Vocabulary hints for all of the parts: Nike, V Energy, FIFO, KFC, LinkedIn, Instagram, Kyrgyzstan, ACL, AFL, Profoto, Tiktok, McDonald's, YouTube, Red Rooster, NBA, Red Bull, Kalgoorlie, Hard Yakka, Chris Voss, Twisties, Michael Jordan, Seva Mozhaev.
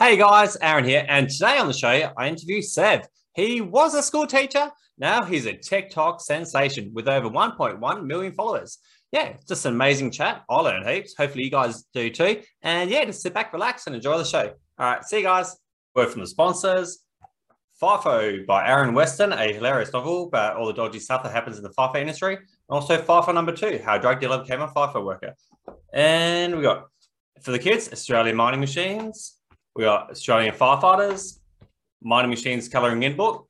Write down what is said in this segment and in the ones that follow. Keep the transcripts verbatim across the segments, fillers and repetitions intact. Hey guys, Aaron here, and today on the show I interview Sev. He was a school teacher, now he's a TikTok sensation with over one point one million followers. Yeah, just an amazing chat. I learned heaps, hopefully you guys do too. And yeah, just sit back, relax and enjoy the show. All right, see you guys. Word from the sponsors. FIFO by Aaron Weston, a hilarious novel about all the dodgy stuff that happens in the FIFO industry. And also FIFO number two, how a drug dealer became a FIFO worker. And we got, for the kids, Australian Mining Machines. We got Australian Firefighters, Mining Machines Colouring In Book,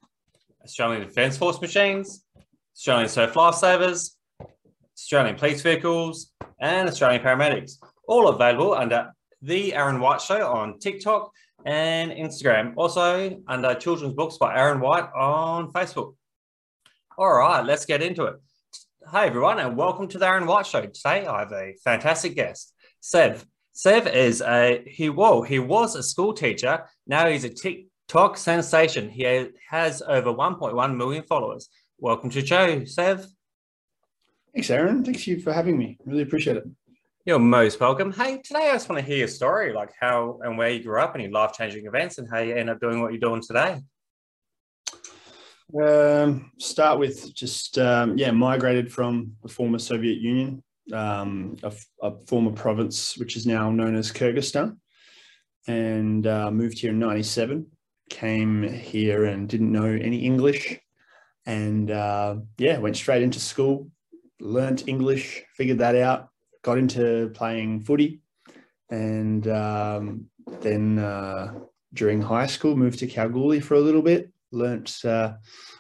Australian Defence Force Machines, Australian Surf Lifesavers, Australian Police Vehicles, and Australian Paramedics. All available under The Aaron White Show on TikTok and Instagram. Also under Children's Books by Aaron White on Facebook. All right, let's get into it. Hey everyone, and welcome to The Aaron White Show. Today I have a fantastic guest, Sev. Sev is a, he, whoa, he was a school teacher. Now he's a TikTok sensation. He has over one point one million followers. Welcome to the show, Sev. Thanks, Aaron. Thanks you for having me. Really appreciate it. You're most welcome. Hey, today I just want to hear your story, like how and where you grew up and your life-changing events and how you end up doing what you're doing today. Um, start with just, um, yeah, migrated from the former Soviet Union. Um, a, a former province, which is now known as Kyrgyzstan, and uh, moved here in ninety-seven, came here and didn't know any English, and uh, yeah, went straight into school, learnt English, figured that out, got into playing footy, and um, then uh, during high school, moved to Kalgoorlie for a little bit, learnt uh,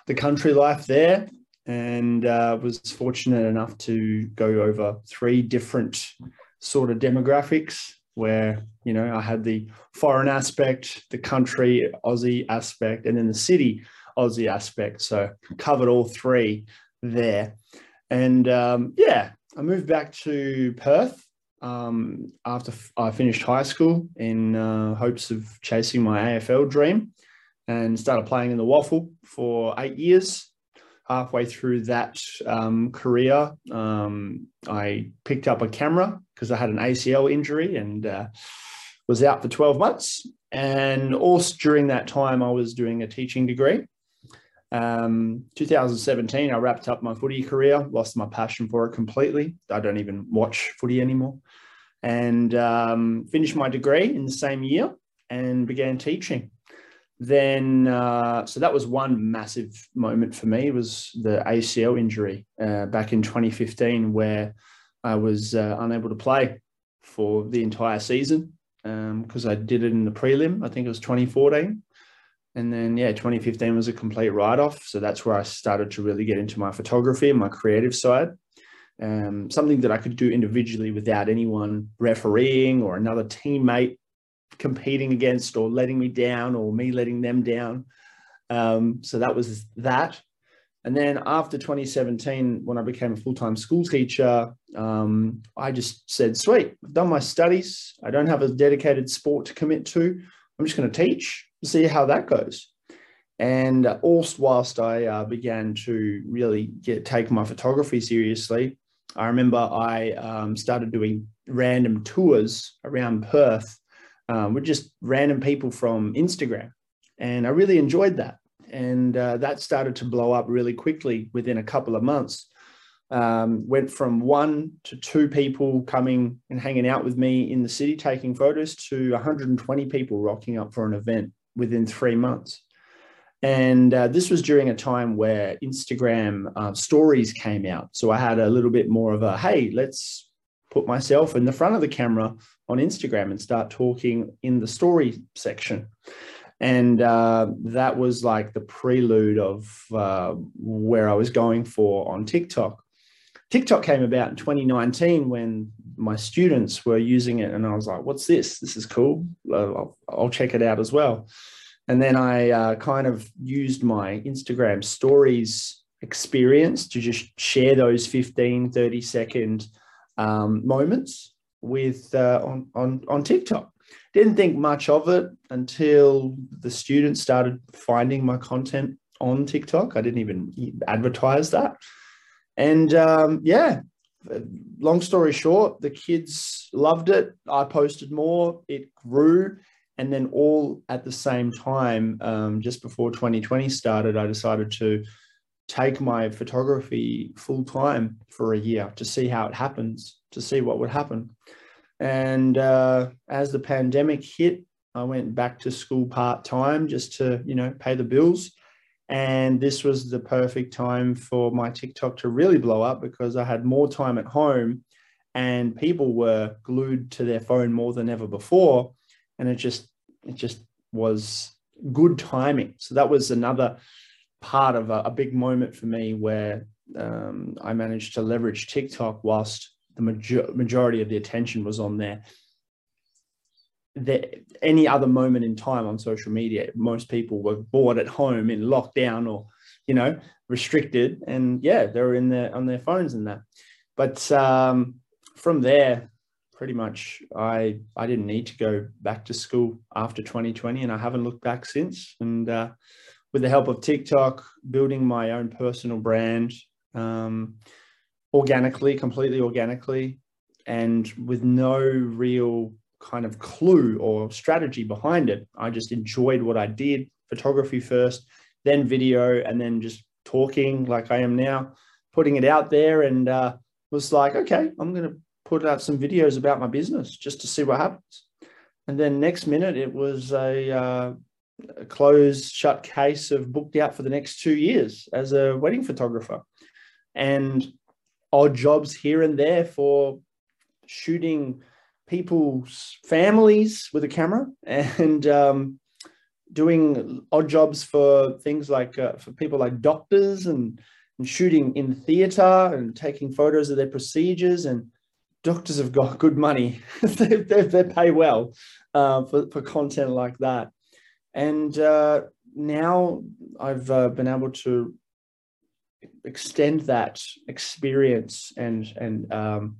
the country life there, and uh, was fortunate enough to go over three different sort of demographics where, you know, I had the foreign aspect, the country Aussie aspect, and then the city Aussie aspect. So covered all three there. And um, yeah, I moved back to Perth um, after I finished high school in uh, hopes of chasing my A F L dream, and started playing in the Waffle for eight years. Halfway through that um, career, um, I picked up a camera because I had an A C L injury and uh, was out for twelve months. And also during that time, I was doing a teaching degree. Um, two thousand seventeen, I wrapped up my footy career, lost my passion for it completely. I don't even watch footy anymore. And um, finished my degree in the same year and began teaching. Then, uh, so that was one massive moment for me, was the A C L injury uh, back in twenty fifteen, where I was uh, unable to play for the entire season because um, I did it in the prelim. I think it was twenty fourteen. And then, yeah, twenty fifteen was a complete write-off. So that's where I started to really get into my photography and my creative side, um, something that I could do individually without anyone refereeing or another teammate competing against or letting me down or me letting them down. Um, so that was that. And then after twenty seventeen, when I became a full-time school teacher, um, I just said, sweet, I've done my studies. I don't have a dedicated sport to commit to. I'm just going to teach, see how that goes. And also, whilst I uh, began to really get, take my photography seriously, I remember I um, started doing random tours around Perth Um, we're just random people from Instagram. And I really enjoyed that. And uh, that started to blow up really quickly within a couple of months. Um, went from one to two people coming and hanging out with me in the city, taking photos, to one hundred twenty people rocking up for an event within three months. And uh, this was during a time where Instagram uh, stories came out. So I had a little bit more of a, hey, let's put myself in the front of the camera on Instagram and start talking in the story section. And uh, that was like the prelude of uh, where I was going for on TikTok. TikTok came about in twenty nineteen when my students were using it, and I was like, what's this? This is cool. I'll, I'll check it out as well. And then I uh, kind of used my Instagram stories experience to just share those fifteen, thirty second Um, moments with uh, on, on, on TikTok. Didn't think much of it until the students started finding my content on TikTok. I didn't even advertise that. And um, yeah, long story short, the kids loved it. I posted more, it grew. And then all at the same time, um, just before twenty twenty started, I decided to take my photography full time for a year to see how it happens, to see what would happen. And uh, as the pandemic hit, I went back to school part time just to, you know, pay the bills. And this was the perfect time for my TikTok to really blow up, because I had more time at home and people were glued to their phone more than ever before. And it just, it just was good timing. So that was another part of a, a big moment for me where um, I managed to leverage TikTok whilst the major- majority of the attention was on there. That any other moment in time on social media, most people were bored at home in lockdown or, you know, restricted, and yeah, they were in their on their phones and that. But um, from there, pretty much, I I didn't need to go back to school after twenty twenty, and I haven't looked back since. And uh, with the help of TikTok, building my own personal brand, um, organically, completely organically, and with no real kind of clue or strategy behind it. I just enjoyed what I did, photography first, then video, and then just talking like I am now, putting it out there, and uh, was like, okay, I'm going to put out some videos about my business just to see what happens. And then next minute it was a, uh, a closed shut case of booked out for the next two years as a wedding photographer, and odd jobs here and there for shooting people's families with a camera, and um, doing odd jobs for things like uh, for people like doctors, and, and shooting in theater and taking photos of their procedures. And doctors have got good money. they, they, they pay well uh, for, for content like that. And uh, now I've uh, been able to extend that experience and, and, um,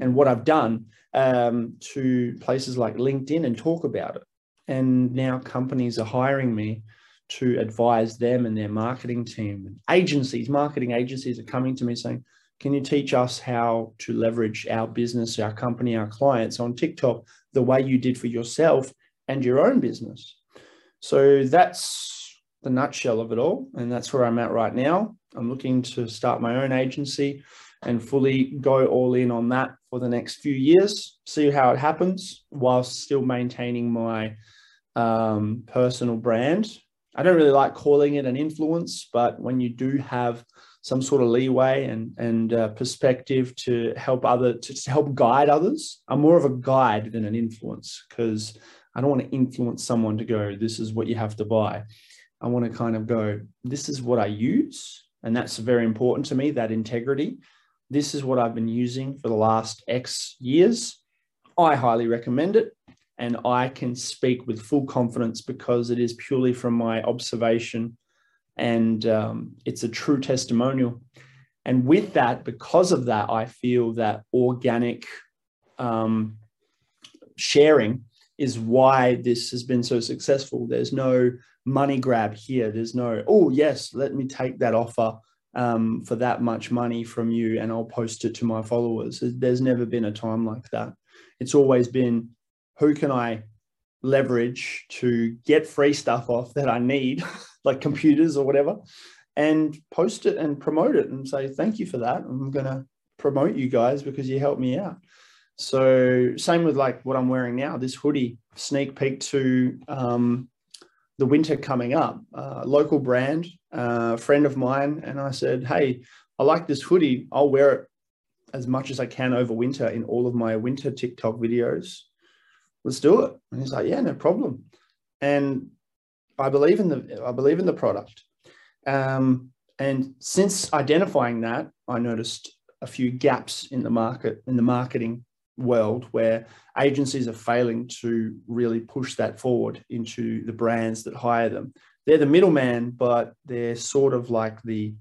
and what I've done um, to places like LinkedIn and talk about it. And now companies are hiring me to advise them and their marketing team. Agencies, marketing agencies are coming to me saying, can you teach us how to leverage our business, our company, our clients on TikTok the way you did for yourself and your own business? So that's the nutshell of it all. And that's where I'm at right now. I'm looking to start my own agency and fully go all in on that for the next few years, see how it happens, whilst still maintaining my um, personal brand. I don't really like calling it an influence, but when you do have some sort of leeway and, and uh, perspective to help other, to, to help guide others, I'm more of a guide than an influence, because I don't want to influence someone to go, this is what you have to buy. I want to kind of go, this is what I use. And that's very important to me, that integrity. This is what I've been using for the last X years. I highly recommend it. And I can speak with full confidence because it is purely from my observation, and um, it's a true testimonial. And with that, because of that, I feel that organic um, sharing is why this has been so successful. There's no money grab here. There's no, oh yes, let me take that offer um, for that much money from you and I'll post it to my followers. There's never been a time like that. It's always been, who can I leverage to get free stuff off that I need, like computers or whatever, and post it and promote it and say, thank you for that. I'm going to promote you guys because you helped me out. So same with like what I'm wearing now, this hoodie, sneak peek to um, the winter coming up, uh, local brand, uh, friend of mine. And I said, hey, I like this hoodie. I'll wear it as much as I can over winter in all of my winter TikTok videos. Let's do it. And he's like, yeah, no problem. And I believe in the, I believe in the product. Um, and since identifying that, I noticed a few gaps in the market, in the marketing world, where agencies are failing to really push that forward into the brands that hire them. They're the middleman, but they're sort of like the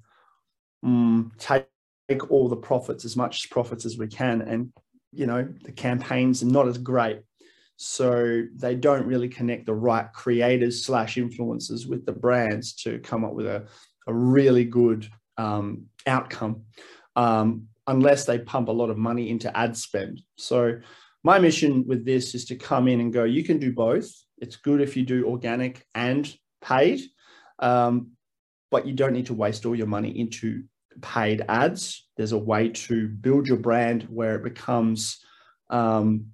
um, take all the profits, as much profits as we can. And, you know, the campaigns are not as great. So they don't really connect the right creators slash influencers with the brands to come up with a, a really good um, outcome. Um, unless they pump a lot of money into ad spend. So my mission with this is to come in and go, you can do both. It's good if you do organic and paid, um, but you don't need to waste all your money into paid ads. There's a way to build your brand where it becomes um,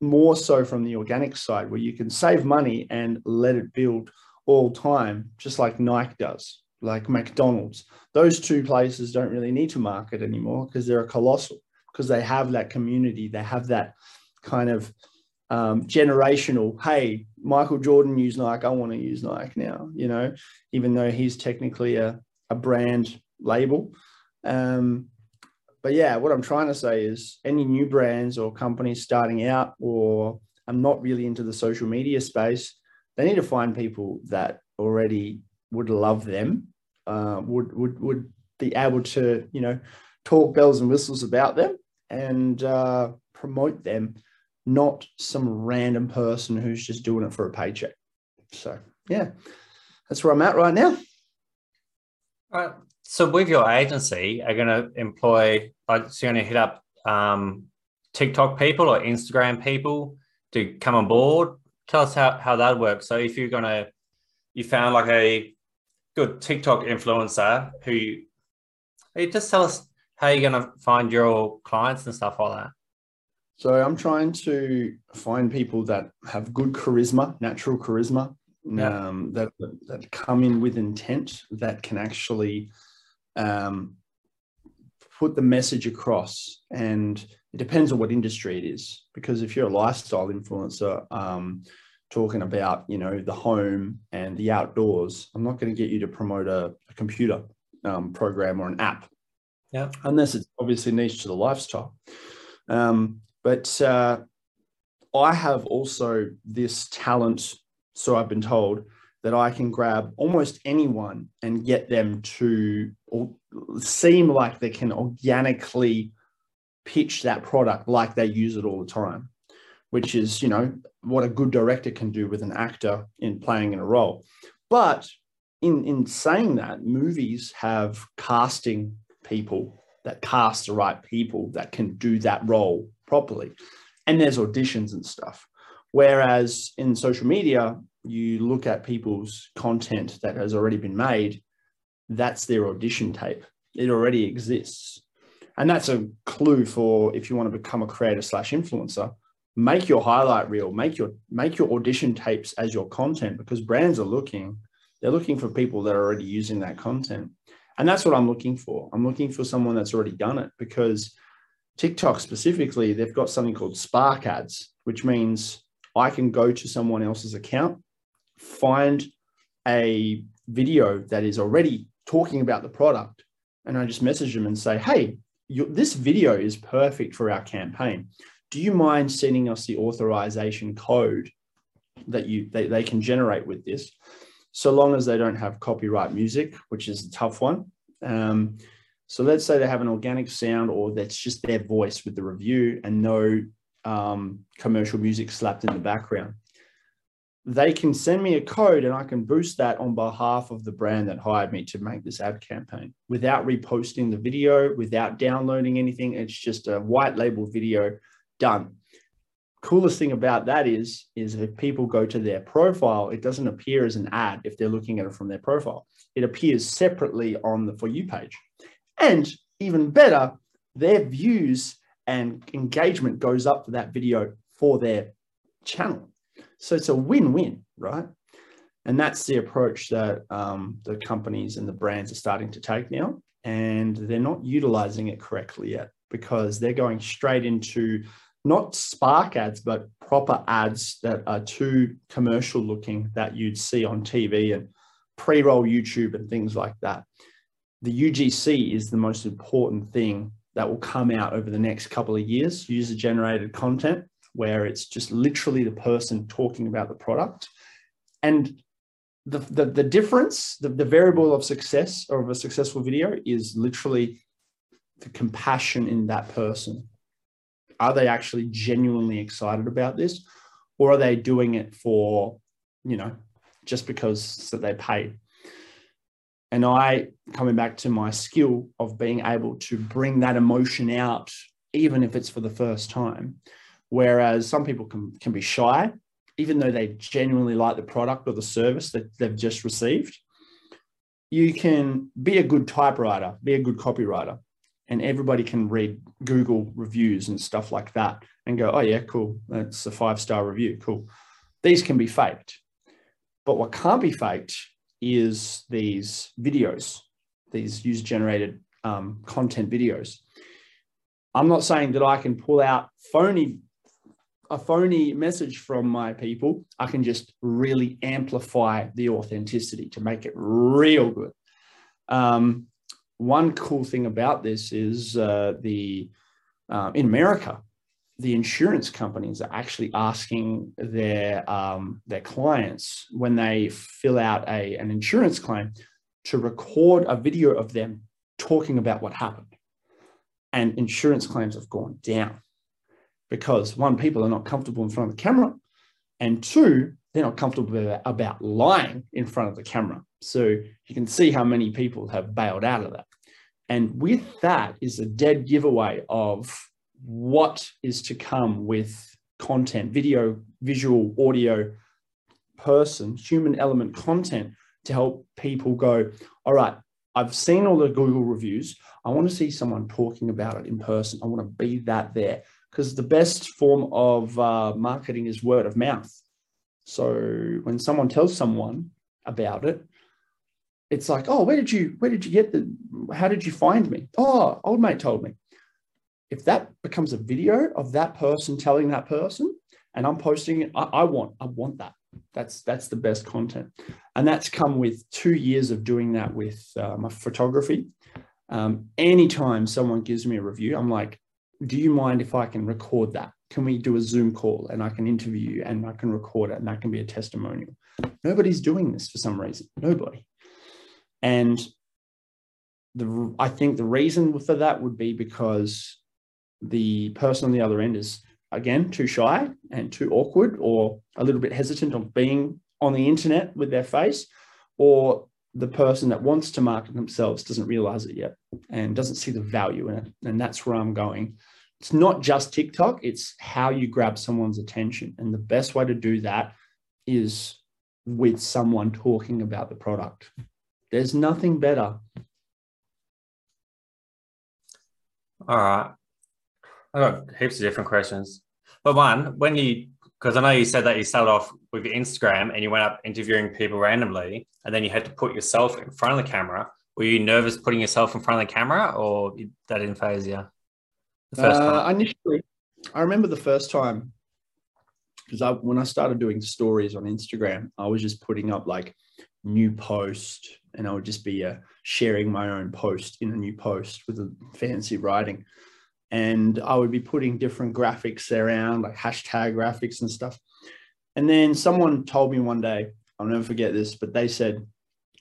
more so from the organic side, where you can save money and let it build all time, just like Nike does, like McDonald's. Those two places don't really need to market anymore because they're a colossal, because they have that community. They have that kind of um, generational, hey, Michael Jordan used Nike, I want to use Nike now, you know, even though he's technically a, a brand label. Um, but yeah, what I'm trying to say is any new brands or companies starting out, or I'm not really into the social media space, they need to find people that already would love them, uh, would, would, would be able to, you know, talk bells and whistles about them and uh, promote them, not some random person who's just doing it for a paycheck. So yeah, that's where I'm at right now. All right. So with your agency, are you going to employ, like, so you're going to hit up um, TikTok people or Instagram people to come on board? Tell us how, how that works. So if you're going to, you found like a good TikTok influencer who you, you just tell us how you're going to find your clients and stuff like that. So I'm trying to find people that have good charisma, natural charisma, yeah. um, that, that come in with intent, that can actually um, put the message across. And it depends on what industry it is, because if you're a lifestyle influencer um, talking about, you know, the home and the outdoors, I'm not going to get you to promote a, a computer um, program or an app. Yeah. Unless it's obviously niche to the lifestyle. Um, but uh, I have also this talent, so I've been told, that I can grab almost anyone and get them to or seem like they can organically pitch that product like they use it all the time, which is, you know, what a good director can do with an actor in playing in a role. But in, in saying that, movies have casting people that cast the right people that can do that role properly. And there's auditions and stuff. Whereas in social media, you look at people's content that has already been made, that's their audition tape. It already exists. And that's a clue for if you want to become a creator slash influencer, make your highlight reel, make your, make your audition tapes as your content, because brands are looking, they're looking for people that are already using that content. And that's what I'm looking for. I'm looking for someone that's already done it, because TikTok specifically, they've got something called spark ads, which means I can go to someone else's account, find a video that is already talking about the product. And I just message them and say, hey, Your, this video is perfect for our campaign. Do you mind sending us the authorization code that you they, they can generate with this? So long as they don't have copyright music, which is a tough one. Um, so let's say they have an organic sound, or that's just their voice with the review and no um, commercial music slapped in the background. They can send me a code and I can boost that on behalf of the brand that hired me to make this ad campaign without reposting the video, without downloading anything. It's just a white label video done. Coolest thing about that is, is if people go to their profile, it doesn't appear as an ad if they're looking at it from their profile. It appears separately on the For You page. And even better, their views and engagement goes up for that video for their channel. So it's a win-win, right? And that's the approach that um, the companies and the brands are starting to take now. And they're not utilizing it correctly yet, because they're going straight into not spark ads, but proper ads that are too commercial looking that you'd see on T V and pre-roll YouTube and things like that. The U G C is the most important thing that will come out over the next couple of years, user-generated content, where it's just literally the person talking about the product. And the, the, the difference, the, the variable of success of a successful video is literally the compassion in that person. Are they actually genuinely excited about this? Or are they doing it for, you know, just because that they paid? And I, coming back to my skill of being able to bring that emotion out, even if it's for the first time, whereas some people can, can be shy even though they genuinely like the product or the service that they've just received, you can be a good typewriter, be a good copywriter, and everybody can read Google reviews and stuff like that and go, oh yeah, cool, that's a five-star review, cool. These can be faked. But what can't be faked is these videos, these user-generated um, content videos. I'm not saying that I can pull out phony, a phony message from my people. I can just really amplify the authenticity to make it real good. Um, one cool thing about this is uh, the uh, in America, the insurance companies are actually asking their um, their clients when they fill out a an insurance claim to record a video of them talking about what happened. And insurance claims have gone down because one, people are not comfortable in front of the camera, and two, they're not comfortable about lying in front of the camera. So you can see how many people have bailed out of that. And with that is a dead giveaway of what is to come with content, video, visual, audio, person, human element content to help people go, all right, I've seen all the Google reviews. I want to see someone talking about it in person. I want to be that there, because the best form of uh, marketing is word of mouth. So when someone tells someone about it, it's like, oh, where did you, where did you get the, how did you find me? Oh, old mate told me. If that becomes a video of that person telling that person and I'm posting it, I, I want, I want that. That's that's the best content. And that's come with two years of doing that with uh, my photography. Um, anytime someone gives me a review, I'm like, do you mind if I can record that? Can we do a Zoom call and I can interview you and I can record it and that can be a testimonial? Nobody's doing this for some reason, nobody. And the I think the reason for that would be because the person on the other end is, again, too shy and too awkward or a little bit hesitant of being on the internet with their face, or the person that wants to market themselves doesn't realize it yet and doesn't see the value in it. And that's where I'm going. It's not just TikTok, it's how you grab someone's attention. And the best way to do that is with someone talking about the product. There's nothing better. All right. I've got heaps of different questions. But one, when you, because I know you said that you started off with your Instagram and you went up interviewing people randomly, and then you had to put yourself in front of the camera. Were you nervous putting yourself in front of the camera, or that didn't phase you? The first uh, time? Initially, I remember the first time, because I, when I started doing stories on Instagram, I was just putting up like new post, and I would just be uh, sharing my own post in a new post with a fancy writing. And I would be putting different graphics around, like hashtag graphics and stuff. And then someone told me one day, I'll never forget this, but they said,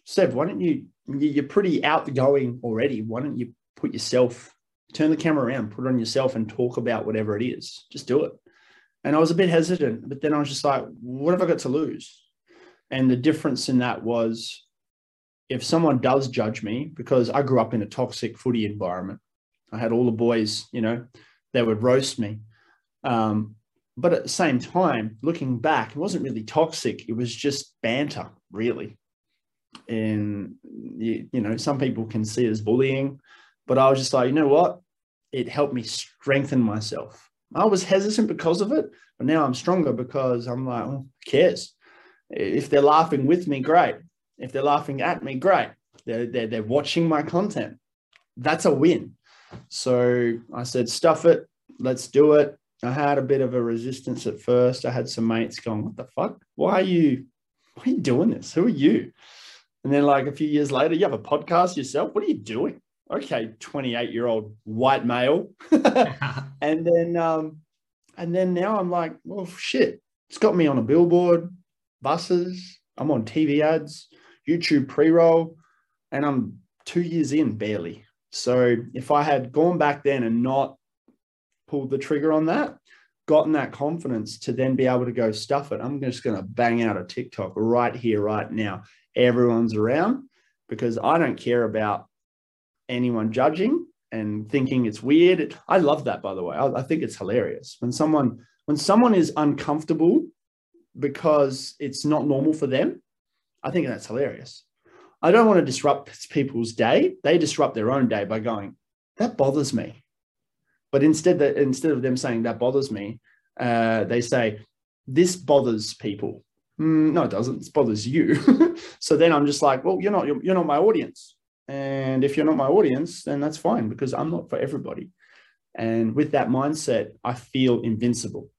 Sev, why don't you, you're pretty outgoing already. Why don't you put yourself, turn the camera around, put it on yourself and talk about whatever it is. Just do it. And I was a bit hesitant, but then I was just like, what have I got to lose? And the difference in that was if someone does judge me, because I grew up in a toxic footy environment. I had all the boys, you know, they would roast me. Um, but at the same time, looking back, it wasn't really toxic. It was just banter, really. And, you, you know, some people can see it as bullying, but I was just like, you know what? It helped me strengthen myself. I was hesitant because of it, but now I'm stronger because I'm like, oh, who cares? If they're laughing with me, great. If they're laughing at me, great. They're, they're, they're watching my content. That's a win. So I said, stuff it, let's do it. I had a bit of a resistance at first. I had some mates going, what the fuck? Why are you, why are you doing this? Who are you? And then like a few years later, you have a podcast yourself. What are you doing? Okay, twenty-eight-year-old white male. and then um, and then now I'm like, well, shit. It's got me on a billboard, buses. I'm on T V ads, YouTube pre-roll, and I'm two years in barely. So if I had gone back then and not pulled the trigger on that, gotten that confidence to then be able to go stuff it, I'm just going to bang out a TikTok right here, right now. Everyone's around because I don't care about anyone judging and thinking it's weird. I love that, by the way. I, I think it's hilarious. When someone, when someone is uncomfortable because it's not normal for them, I think that's hilarious. I don't want to disrupt people's day. They disrupt their own day by going, that bothers me. But instead that instead of them saying that bothers me, uh, they say, this bothers people. Mm, no, it doesn't. It bothers you. So then I'm just like, well, you're not, you're, you're not my audience. And if you're not my audience, then that's fine, because I'm not for everybody. And with that mindset, I feel invincible.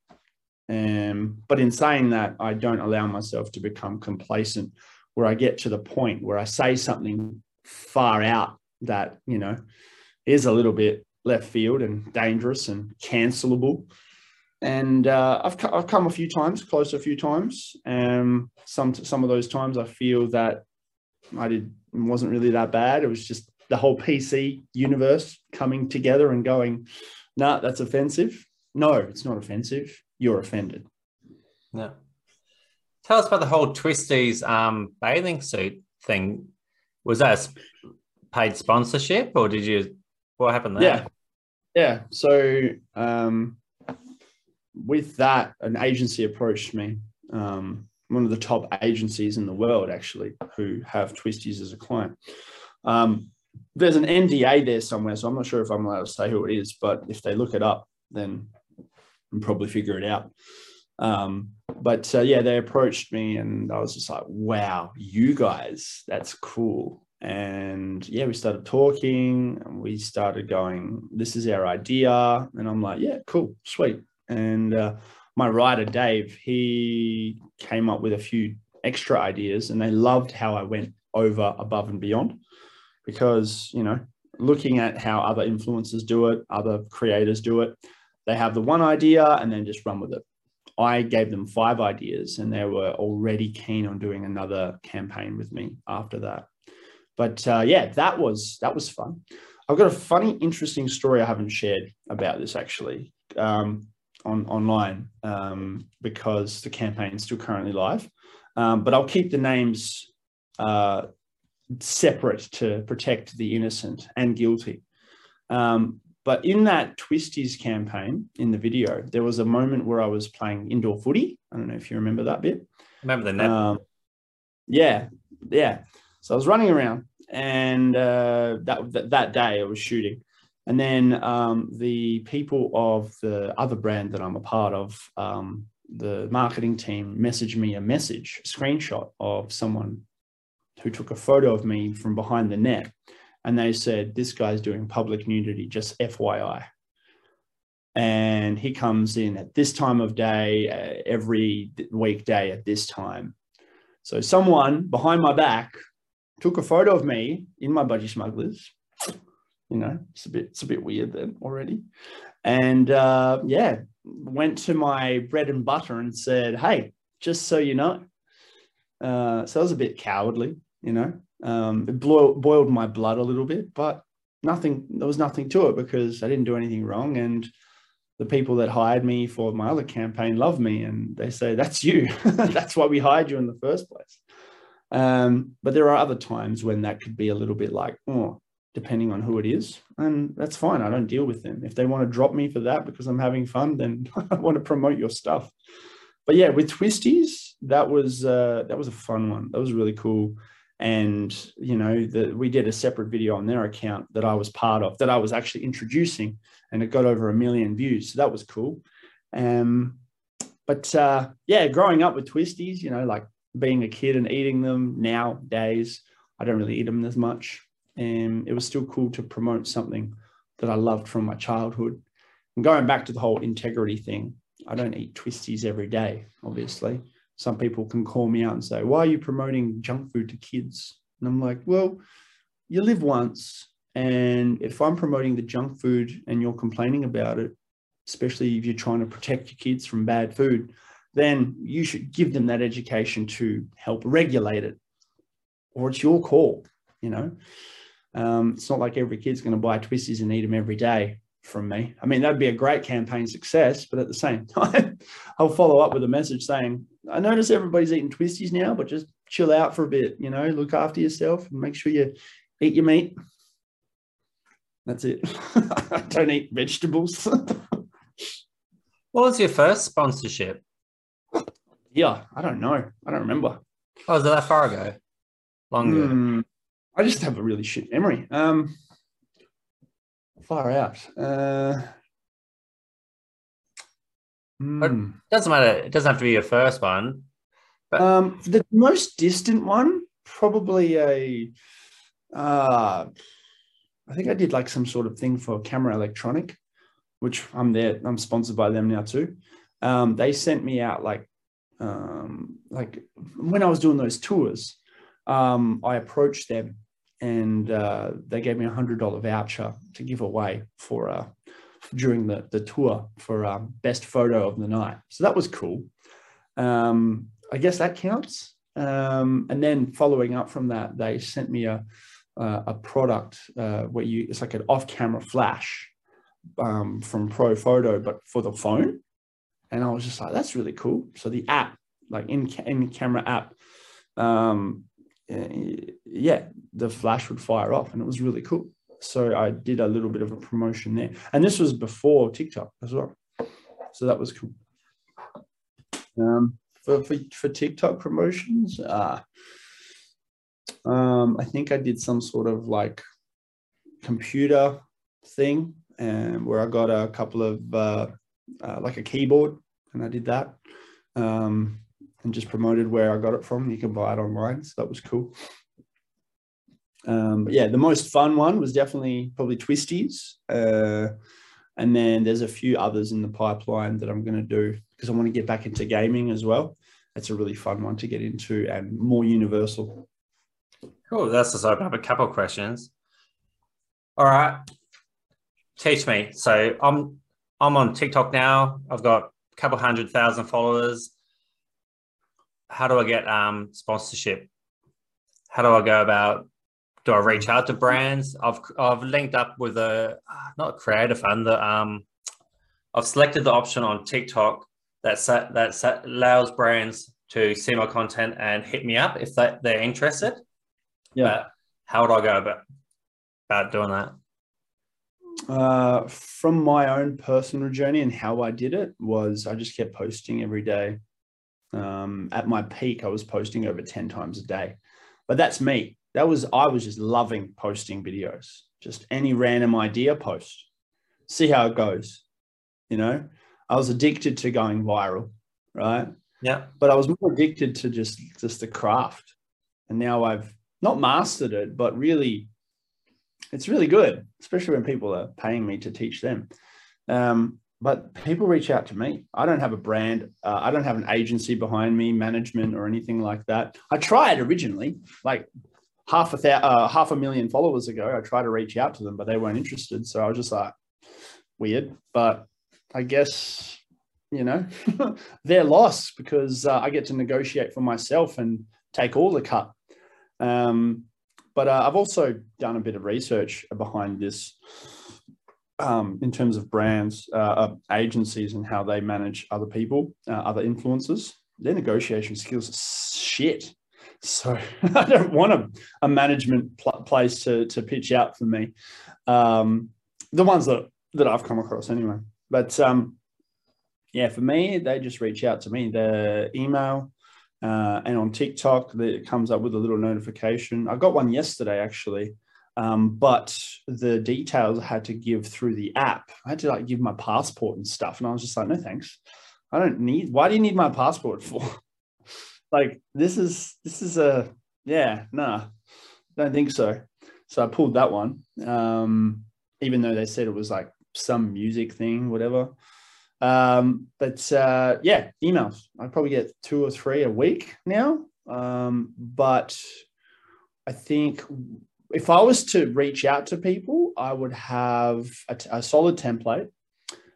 Um, but in saying that, I don't allow myself to become complacent, where I get to the point where I say something far out that, you know, is a little bit left field and dangerous and cancelable. And uh, I've, co- I've come a few times, close a few times. Um, some, some of those times I feel that I did, wasn't really that bad. It was just the whole P C universe coming together and going, no, nah, that's offensive. No, it's not offensive. You're offended. Yeah. Tell us about the whole Twisties um, bathing suit thing. Was that a paid sponsorship, or did you, what happened there? Yeah. Yeah. So, um, with that, an agency approached me, um, one of the top agencies in the world, actually, who have Twisties as a client. Um, there's an N D A there somewhere, so I'm not sure if I'm allowed to say who it is, but if they look it up, then I'll probably figure it out. Um, but uh, yeah, they approached me and I was just like, wow, you guys, that's cool. And yeah, we started talking and we started going, this is our idea. And I'm like, yeah, cool, sweet. And uh, my writer, Dave, he came up with a few extra ideas, and they loved how I went over, above and beyond, because, you know, looking at how other influencers do it, other creators do it, they have the one idea and then just run with it. I gave them five ideas and they were already keen on doing another campaign with me after that. But uh, yeah, that was, that was fun. I've got a funny, interesting story I haven't shared about this actually. Um, on online um, because the campaign is still currently live. Um, but I'll keep the names uh, separate to protect the innocent and guilty. Um, but in that Twisties campaign, in the video, there was a moment where I was playing indoor footy. I don't know if you remember that bit. Remember the net? Um, yeah, yeah. So I was running around, and uh, that, that that day I was shooting. And then um, the people of the other brand that I'm a part of, um, the marketing team, messaged me a message, a screenshot of someone who took a photo of me from behind the net. And they said, this guy's doing public nudity, just F Y I. And he comes in at this time of day, uh, every weekday at this time. So someone behind my back took a photo of me in my budgie smugglers. You know, it's a bit, it's a bit weird then already. And uh, yeah, went to my bread and butter and said, hey, just so you know. Uh, so I was a bit cowardly, you know, um, it blo- boiled my blood a little bit, but nothing, there was nothing to it because I didn't do anything wrong. And the people that hired me for my other campaign love me. And they say, that's you. That's why we hired you in the first place. Um, but there are other times when that could be a little bit like, oh, depending on who it is, and that's fine. I don't deal with them. If they want to drop me for that because I'm having fun, then I want to promote your stuff. But yeah, with Twisties, that was uh, that was a fun one. That was really cool. And you know, the, we did a separate video on their account that I was part of, that I was actually introducing, and it got over a million views. So that was cool. Um, but uh, yeah, growing up with Twisties, you know, like being a kid and eating them nowadays, I don't really eat them as much. And it was still cool to promote something that I loved from my childhood. And going back to the whole integrity thing, I don't eat Twisties every day, obviously. Some people can call me out and say, why are you promoting junk food to kids? And I'm like, well, you live once. And if I'm promoting the junk food and you're complaining about it, especially if you're trying to protect your kids from bad food, then you should give them that education to help regulate it. Or it's your call, you know. Um, it's not like every kid's going to buy Twisties and eat them every day from me. I mean, that'd be a great campaign success, but at the same time, I'll follow up with a message saying, I notice everybody's eating Twisties now, but just chill out for a bit, you know, look after yourself and make sure you eat your meat. That's it. I don't eat vegetables. What was your first sponsorship? year? I don't know. I don't remember. Oh, was it that far ago? Long ago. Mm, I just have a really shit memory. Um, far out. Uh, mm. It doesn't matter. It doesn't have to be your first one. But... Um, the most distant one, probably a... Uh, I think I did like some sort of thing for Camera Electronic, which I'm there. I'm sponsored by them now too. Um, they sent me out like, um, like when I was doing those tours, um, I approached them and uh, they gave me a hundred dollar voucher to give away for uh, during the the tour for uh, best photo of the night. So that was cool. Um, I guess that counts. Um, and then following up from that, they sent me a. Uh, a product uh, where you it's like an off-camera flash um, from Profoto, but for the phone. And I was just like, that's really cool. So the app, like in in camera app, um, yeah, the flash would fire off, and it was really cool. So I did a little bit of a promotion there, and this was before TikTok as well. So that was cool. Um, for for for TikTok promotions, uh, Um, I think I did some sort of like computer thing and where I got a couple of uh, uh, like a keyboard, and I did that um, and just promoted where I got it from. You can buy it online. So that was cool. Um, but yeah, the most fun one was definitely probably Twisties. Uh, and then there's a few others in the pipeline that I'm going to do because I want to get back into gaming as well. That's a really fun one to get into and more universal. Cool. Let's just open up a couple of questions. All right. Teach me. So I'm I'm on TikTok now. I've got a couple hundred thousand followers. How do I get um, sponsorship? How do I go about? Do I reach out to brands? I've I've linked up with a not creator fund. The um, I've selected the option on TikTok that that allows brands to see my content and hit me up if they, they're interested. Yeah. But how would I go about, about doing that? Uh, from my own personal journey and how I did it was I just kept posting every day. Um, at my peak, I was posting over ten times a day, but that's me. That was, I was just loving posting videos, just any random idea post, see how it goes. You know, I was addicted to going viral, right? Yeah. But I was more addicted to just, just the craft. And now I've, not mastered it, but really, it's really good, especially when people are paying me to teach them. Um, but people reach out to me. I don't have a brand. Uh, I don't have an agency behind me, management or anything like that. I tried originally, like half a, th- uh, half a million followers ago, I tried to reach out to them, but they weren't interested. So I was just like, weird, but I guess, you know, their loss because uh, I get to negotiate for myself and take all the cut. Um, but uh, I've also done a bit of research behind this um, in terms of brands, uh, agencies and how they manage other people, uh, other influencers. Their negotiation skills are shit. So I don't want a, a management pl- place to, to pitch out for me. Um, the ones that, that I've come across anyway. But um, yeah, for me, they just reach out to me. Their email. Uh, and on TikTok, it comes up with a little notification. I got one yesterday, actually, um, but the details I had to give through the app. I had to like give my passport and stuff. And I was just like, no, thanks. I don't need, why do you need my passport for? Like, this is, this is a, yeah, nah, don't think so. So I pulled that one, um, even though they said it was like some music thing, whatever. Um, but, uh, yeah, emails, I probably get two or three a week now. Um, but I think if I was to reach out to people, I would have a, t- a solid template.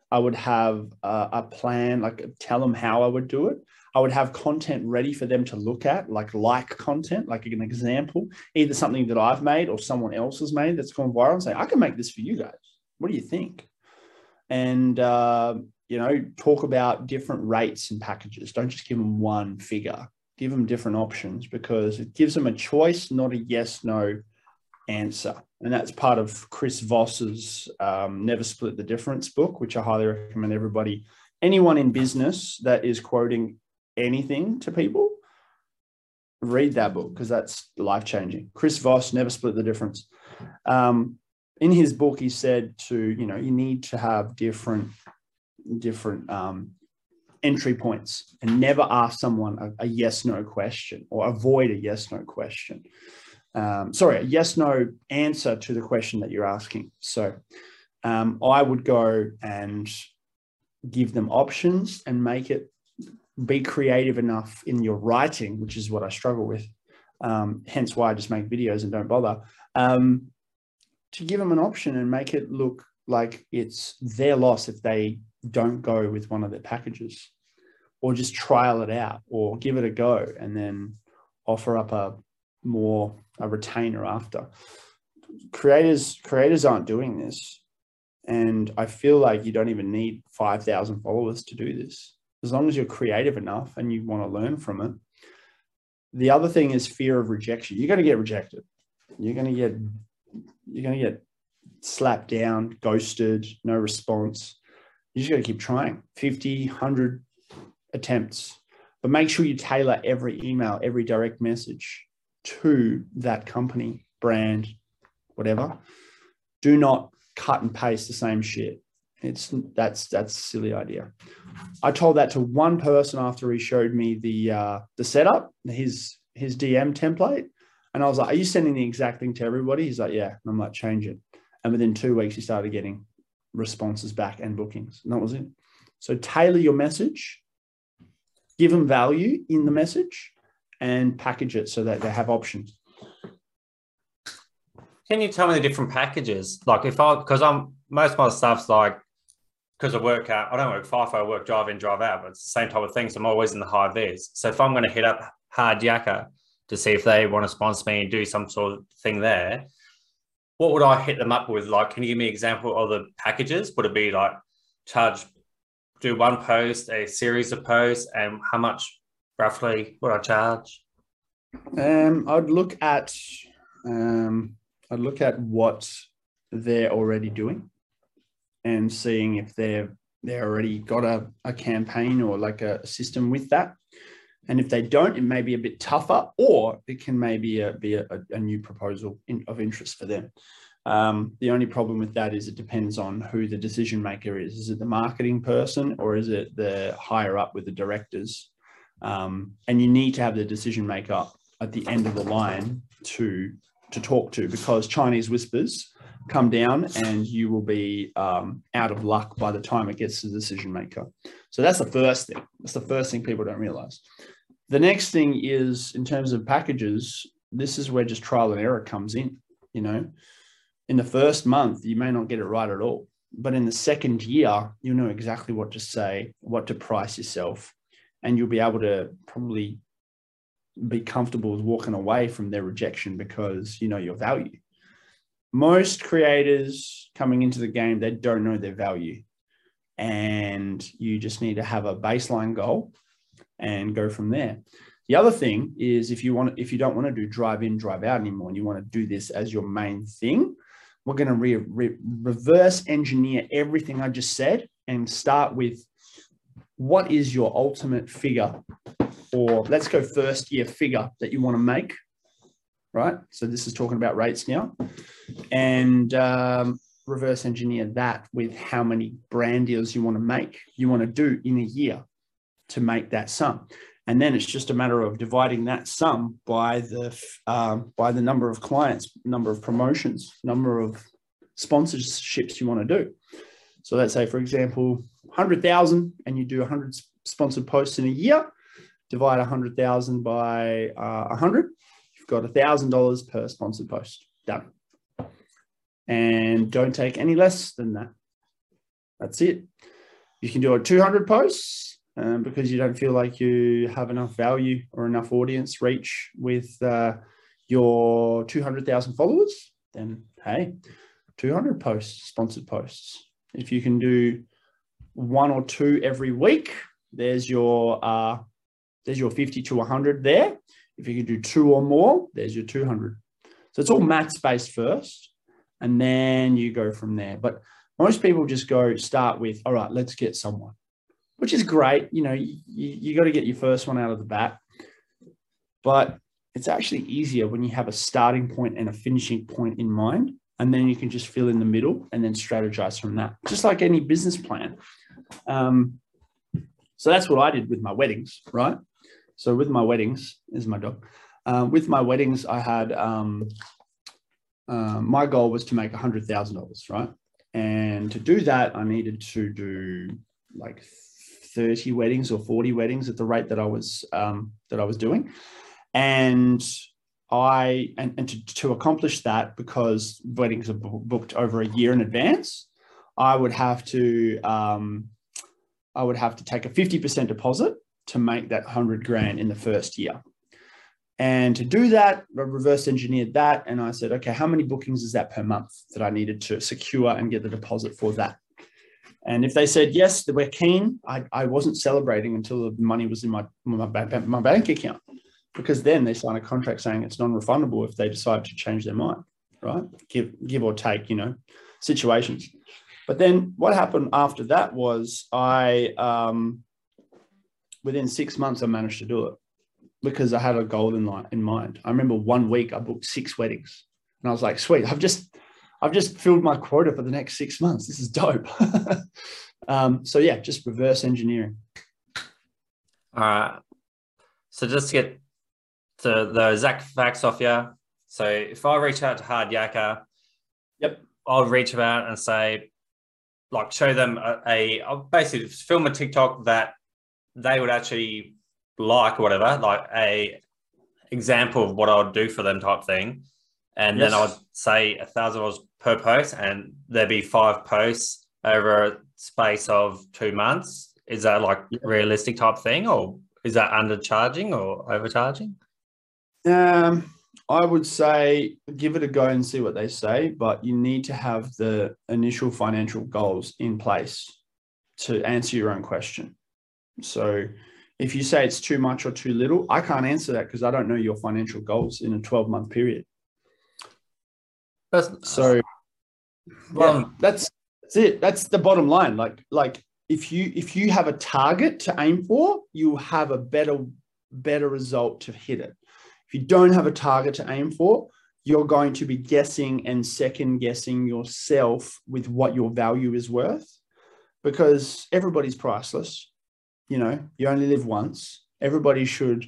I would have a, a plan, like tell them how I would do it. I would have content ready for them to look at, like, like content, like an example, either something that I've made or someone else has made that's gone viral and say, I can make this for you guys. What do you think? And, uh, you know, talk about different rates and packages. Don't just give them one figure. Give them different options because it gives them a choice, not a yes, no answer. And that's part of Chris Voss's um, Never Split the Difference book, which I highly recommend everybody, anyone in business that is quoting anything to people, read that book because that's life-changing. Chris Voss, Never Split the Difference. Um, in his book, he said to, you know, you need to have different, different um, entry points and never ask someone a, a yes-no question or avoid a yes-no question. Um, sorry, a yes-no answer to the question that you're asking. So um, I would go and give them options and make it, be creative enough in your writing, which is what I struggle with. Um, hence why I just make videos and don't bother, um, to give them an option and make it look like it's their loss if they don't go with one of their packages, or just trial it out or give it a go and then offer up a more, a retainer after. Creators, creators aren't doing this. And I feel like you don't even need five thousand followers to do this, as long as you're creative enough and you want to learn from it. The other thing is fear of rejection. You're going to get rejected. You're going to get, you're going to get slapped down, ghosted, no response. You just got to keep trying fifty, one hundred attempts, but make sure you tailor every email, every direct message to that company, brand, whatever. Do not cut and paste the same shit. It's that's that's a silly idea. I told that to one person after he showed me the uh, the setup, his his D M template, and I was like, "Are you sending the exact thing to everybody?" He's like, "Yeah," and I'm like, "Change it." And within two weeks, he started getting responses back and bookings, and that was it. So tailor your message, give them value in the message, and package it so that they have options. Can you tell me the different packages? Like if I, because I'm most of my stuff's like. Because I work out, I don't work FIFO, I work drive in, drive out, but it's the same type of thing. So I'm always in the high V's. So if I'm going to hit up Hard Yakka to see if they want to sponsor me and do some sort of thing there, what would I hit them up with? Like, can you give me an example of the packages? Would it be like charge, do one post, a series of posts, and how much roughly would I charge? Um, I'd look at, um, I'd look at what they're already doing, and seeing if they've they already got a, a campaign or like a system with that. And if they don't, it may be a bit tougher, or it can maybe a, be a, a new proposal in, of interest for them. Um, the only problem with that is it depends on who the decision maker is. Is it the marketing person, or is it the higher up with the directors? Um, and you need to have the decision maker at the end of the line to, to talk to, because Chinese whispers come down and you will be um, out of luck by the time it gets to the decision maker. So that's the first thing. That's the first thing people don't realize. The next thing is, in terms of packages, this is where just trial and error comes in. You know, in the first month, you may not get it right at all, but in the second year, you'll know exactly what to say, what to price yourself, and you'll be able to probably be comfortable with walking away from their rejection because you know your value. Most creators coming into the game, they don't know their value, and you just need to have a baseline goal and go from there. The other thing is, if you want, if you don't want to do drive in, drive out anymore, and you want to do this as your main thing, we're going to re re reverse engineer everything I just said and start with what is your ultimate figure, or let's go first year figure that you want to make. Right? So this is talking about rates now, and um, reverse engineer that with how many brand deals you want to make, you want to do in a year to make that sum. And then it's just a matter of dividing that sum by the, um, by the number of clients, number of promotions, number of sponsorships you want to do. So let's say, for example, one hundred thousand, and you do one hundred sponsored posts in a year, divide one hundred thousand by uh, one hundred. Got a thousand dollars per sponsored post. Done. And don't take any less than that. That's it. You can do a two hundred posts um, because you don't feel like you have enough value or enough audience reach with uh, your two hundred thousand followers. Then hey, two hundred posts, sponsored posts. If you can do one or two every week, there's your uh, there's your fifty to one hundred there. If you can do two or more, there's your two hundred. So it's all maths based first, and then you go from there. But most people just go start with, all right, let's get someone, which is great. You know, you, you got to get your first one out of the bat, but it's actually easier when you have a starting point and a finishing point in mind. And then you can just fill in the middle and then strategize from that, just like any business plan. Um, so that's what I did with my weddings, right? So with my weddings, is my dog. Uh, with my weddings, I had, um, uh, my goal was to make one hundred thousand dollars, right? And to do that, I needed to do like thirty weddings or forty weddings at the rate that I was, um, that I was doing. And I, and, and to, to accomplish that, because weddings are booked over a year in advance, I would have to, um, I would have to take a fifty percent deposit to make that hundred grand in the first year. And to do that, I reverse engineered that. And I said, okay, how many bookings is that per month that I needed to secure and get the deposit for that? And if they said, yes, they were keen, I, I wasn't celebrating until the money was in my, my, my bank account. Because then they sign a contract saying it's non-refundable if they decide to change their mind, right? Give, give or take, you know, situations. But then what happened after that was I, um, within six months, I managed to do it because I had a goal in, line, in mind. I remember one week I booked six weddings and I was like, sweet, I've just, I've just filled my quota for the next six months. This is dope. um, so yeah, just reverse engineering. All right. So just to get to the exact facts off you. So if I reach out to Hard Yakka, yep, I'll reach out and say, like, show them a, a I'll basically film a TikTok that they would actually like or whatever, like a example of what I would do for them type thing. And yes. Then I'd say a thousand dollars per post, and there'd be five posts over a space of two months. Is that like yep. realistic type thing, or is that undercharging or overcharging? Um, I would say give it a go and see what they say, but you need to have the initial financial goals in place to answer your own question. So if you say it's too much or too little, I can't answer that because I don't know your financial goals in a twelve-month period. That's, so well, yeah, that's, that's it. That's the bottom line. Like, like if you if you have a target to aim for, you'll have a better better result to hit it. If you don't have a target to aim for, you're going to be guessing and second guessing yourself with what your value is worth, because everybody's priceless. You know, you only live once. Everybody should,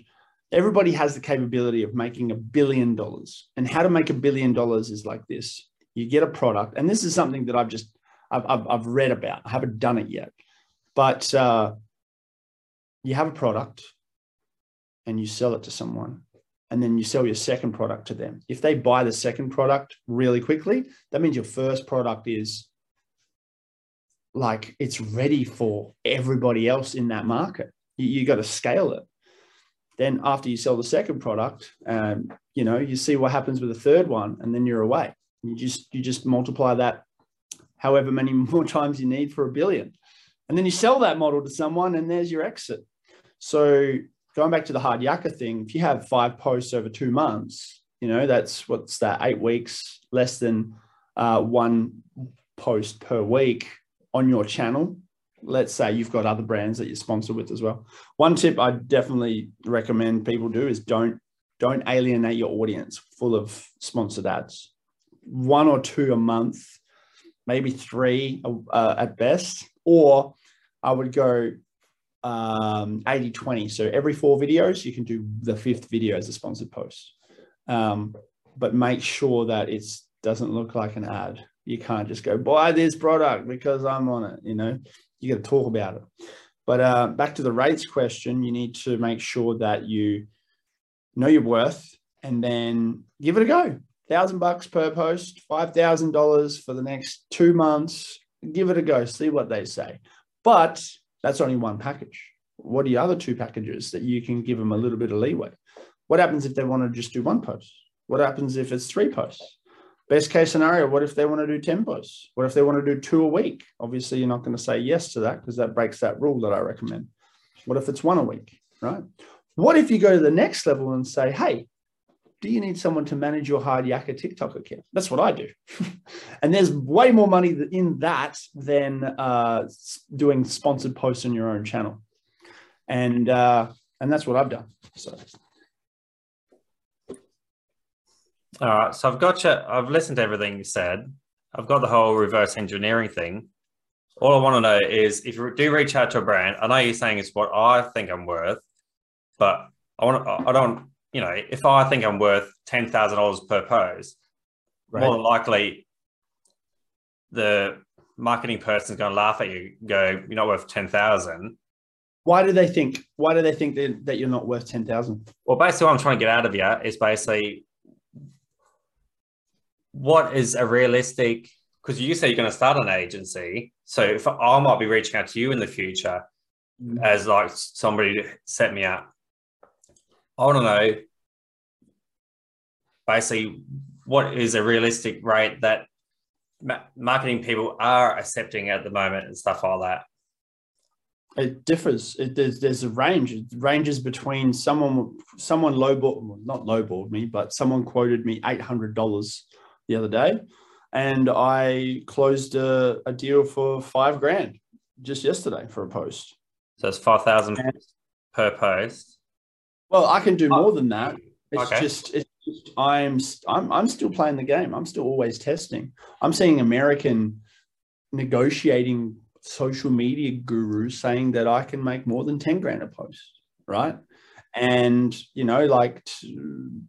everybody has the capability of making a billion dollars. And how to make a billion dollars is like this. You get a product, and this is something that I've just, I've, I've, I've read about. I haven't done it yet, but uh, you have a product and you sell it to someone. And then you sell your second product to them. If they buy the second product really quickly, that means your first product is like, it's ready for everybody else in that market. You, you got to scale it. Then after you sell the second product, um, you know, you see what happens with the third one, and then you're away. You just, you just multiply that however many more times you need for a billion. And then you sell that model to someone, and there's your exit. So going back to the Hard Yakka thing, if you have five posts over two months, you know, that's what's that, eight weeks, less than uh, one post per week on your channel. Let's say you've got other brands that you're sponsored with as well. One tip I definitely recommend people do is don't, don't alienate your audience full of sponsored ads. One or two a month, maybe three uh, at best, or I would go um eighty twenty, so every four videos you can do the fifth video as a sponsored post, um but make sure that it doesn't look like an ad. You can't just go buy this product because I'm on it, you know, you got to talk about it. But uh back to the rates question, you need to make sure that you know your worth and then give it a go. Thousand bucks per post, five thousand dollars for the next two months. Give it a go, see what they say. But that's only one package. What are the other two packages that you can give them a little bit of leeway? What happens if they want to just do one post? What happens if it's three posts? Best case scenario, what if they want to do ten posts? What if they want to do two a week? Obviously, you're not going to say yes to that because that breaks that rule that I recommend. What if it's one a week, right? What if you go to the next level and say, hey, do you need someone to manage your Hard Yakka TikTok account? That's what I do. And there's way more money in that than uh, doing sponsored posts on your own channel. And, uh, and that's what I've done. So. All right. So I've got you. I've listened to everything you said. I've got the whole reverse engineering thing. All I want to know is, if you do reach out to a brand, I know you're saying it's what I think I'm worth, but I want to, I don't, you know, if I think I'm worth ten thousand dollars per post, right, more than likely the marketing person is going to laugh at you and go, you're not worth ten thousand dollars. Why do they think, why do they think that, that you're not worth ten thousand dollars? Well, basically what I'm trying to get out of you is basically what is a realistic, because you say you're going to start an agency. So if I might be reaching out to you in the future mm-hmm. as like somebody set me up. I want to know basically what is a realistic rate that ma marketing people are accepting at the moment and stuff like that. It differs. It, there's, there's a range. It ranges between someone, someone lowball, not lowballed me, but someone quoted me eight hundred dollars the other day, and I closed a, a deal for five grand just yesterday for a post. So it's five thousand per post. Well, I can do more than that. It's okay. just, it's just I'm, I'm, I'm still playing the game. I'm still always testing. I'm seeing American negotiating social media gurus saying that I can make more than ten grand a post, right? And, you know, like